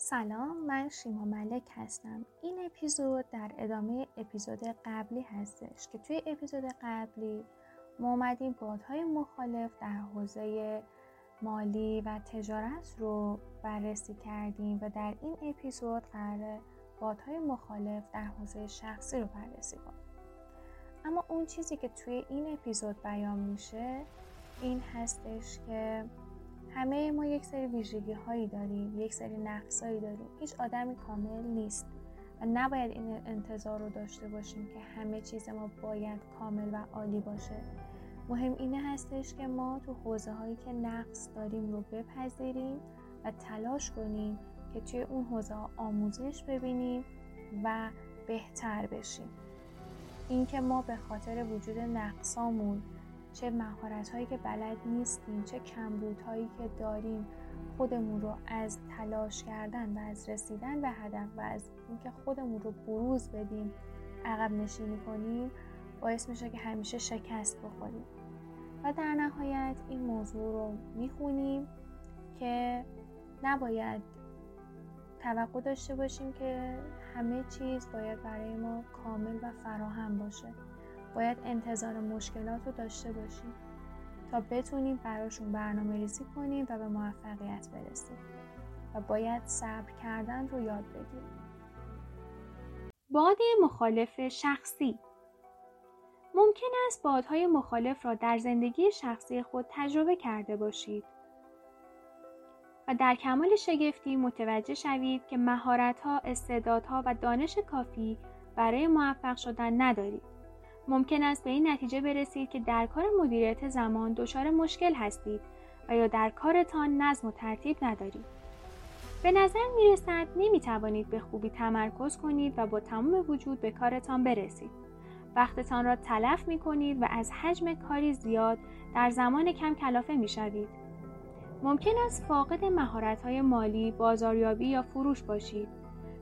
سلام، من شیما ملک هستم. این اپیزود در ادامه اپیزود قبلی هستش که توی اپیزود قبلی ما اومدیم بودهای مخالف در حوزه مالی و تجارت رو بررسی کردیم و در این اپیزود قراره بودهای مخالف در حوزه شخصی رو بررسی کنیم. اما اون چیزی که توی این اپیزود بیان میشه این هستش که همه ما یک سری ویژگی هایی داریم، یک سری نقص هایی داریم. هیچ آدمی کامل نیست و نباید این انتظار رو داشته باشیم که همه چیز ما باید کامل و عالی باشه. مهم اینه هستش که ما تو حوزه هایی که نقص داریم رو بپذیریم و تلاش کنیم که توی اون حوزه ها آموزش ببینیم و بهتر بشیم. این که ما به خاطر وجود نقصامون، چه مهارت‌هایی که بلد نیستیم، چه کمبودهایی که داریم، خودمون رو از تلاش کردن و از رسیدن به هدف و از اینکه خودمون رو بروز بدیم عقب نشینی کنیم، باعث میشه که همیشه شکست بخوریم. و در نهایت این موضوع رو میخونیم که نباید توقع داشته باشیم که همه چیز باید برای ما کامل و فراهم باشه. باید انتظار مشکلات رو داشته باشیم تا بتونیم براشون برنامه ریزی کنیم و به موفقیت برسیم و باید صبر کردن رو یاد بگیریم. باد مخالف شخصی. ممکن است بادهای مخالف را در زندگی شخصی خود تجربه کرده باشید و در کمال شگفتی متوجه شوید که مهارت‌ها، استعدادها و دانش کافی برای موفق شدن ندارید. ممکن است به این نتیجه برسید که در کار مدیریت زمان دچار مشکل هستید و یا در کارتان نظم و ترتیب ندارید. به نظر می‌رسد نمی‌توانید به خوبی تمرکز کنید و با تمام وجود به کارتان برسید. وقتتان را تلف می‌کنید و از حجم کاری زیاد در زمان کم کلافه می‌شوید. ممکن است فاقد مهارت‌های مالی، بازاریابی یا فروش باشید.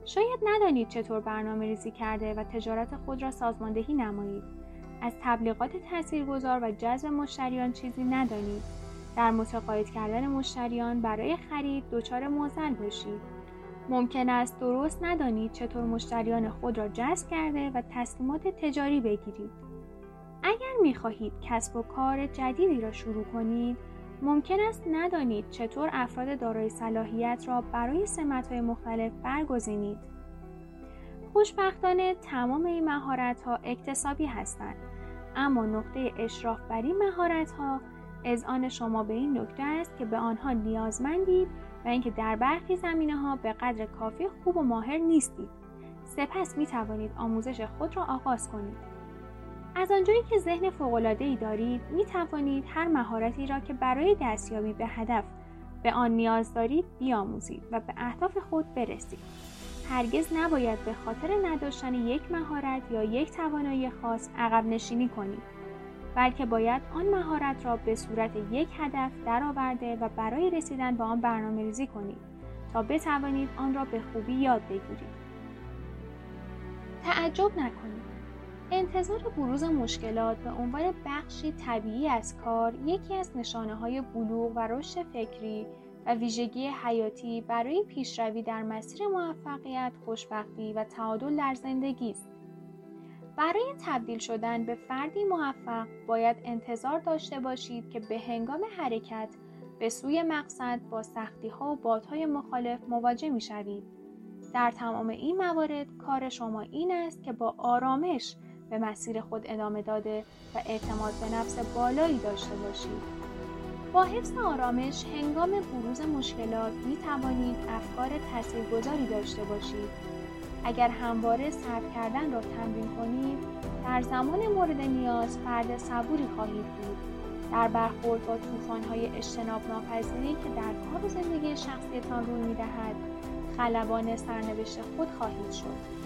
شاید ندانید چطور برنامه‌ریزی کرده و تجارت خود را سازماندهی نمایید. از تبلیغات تاثیرگذار و جذب مشتریان چیزی ندانید. در متقاعد کردن مشتریان برای خرید دچار معضل باشید. ممکن است درست ندانید چطور مشتریان خود را جذب کرده و تصمیمات تجاری بگیرید. اگر می‌خواهید کسب و کار جدیدی را شروع کنید، ممکن است ندانید چطور افراد دارای صلاحیت را برای سمت‌های مختلف برگزینید. خوشبختانه تمام این مهارت‌ها اکتسابی هستند، اما نقطه اشراف بر این مهارت‌ها اذعان شما به این نکته است که به آنها نیازمندید و اینکه در برخی زمینه‌ها به قدر کافی خوب و ماهر نیستید. سپس می‌توانید آموزش خود را آغاز کنید. از آنجایی که ذهن فوق‌العاده‌ای دارید، می توانید هر مهارتی را که برای دستیابی به هدف به آن نیاز دارید بیاموزید و به اهداف خود برسید. هرگز نباید به خاطر نداشتن یک مهارت یا یک توانایی خاص عقب نشینی کنید، بلکه باید آن مهارت را به صورت یک هدف درآورده و برای رسیدن به آن برنامه‌ریزی کنید تا بتوانید آن را به خوبی یاد بگیرید. تعجب نکنید. انتظار بروز مشکلات به عنوان بخشی طبیعی از کار یکی از نشانه‌های بلوغ و رشد فکری و ویژگی حیاتی برای پیشروی در مسیر موفقیت، خوشبختی و تعادل در زندگی است. برای تبدیل شدن به فردی موفق باید انتظار داشته باشید که به هنگام حرکت به سوی مقصد با سختی‌ها و بادهای مخالف مواجه می‌شوید. در تمام این موارد کار شما این است که با آرامش به مسیر خود ادامه داده و اعتماد به نفس بالایی داشته باشید. با حفظ آرامش هنگام بروز مشکلات می توانید افکار تاثیرگذاری داشته باشید. اگر همواره صبر کردن را تمرین کنید، در زمان مورد نیاز فرد صبوری خواهید بود. در برخورد با طوفان‌های اجتناب ناپذیری که در کار و زندگی شخصیتان روی می‌دهد، خلبان سرنوشت خود خواهید شد.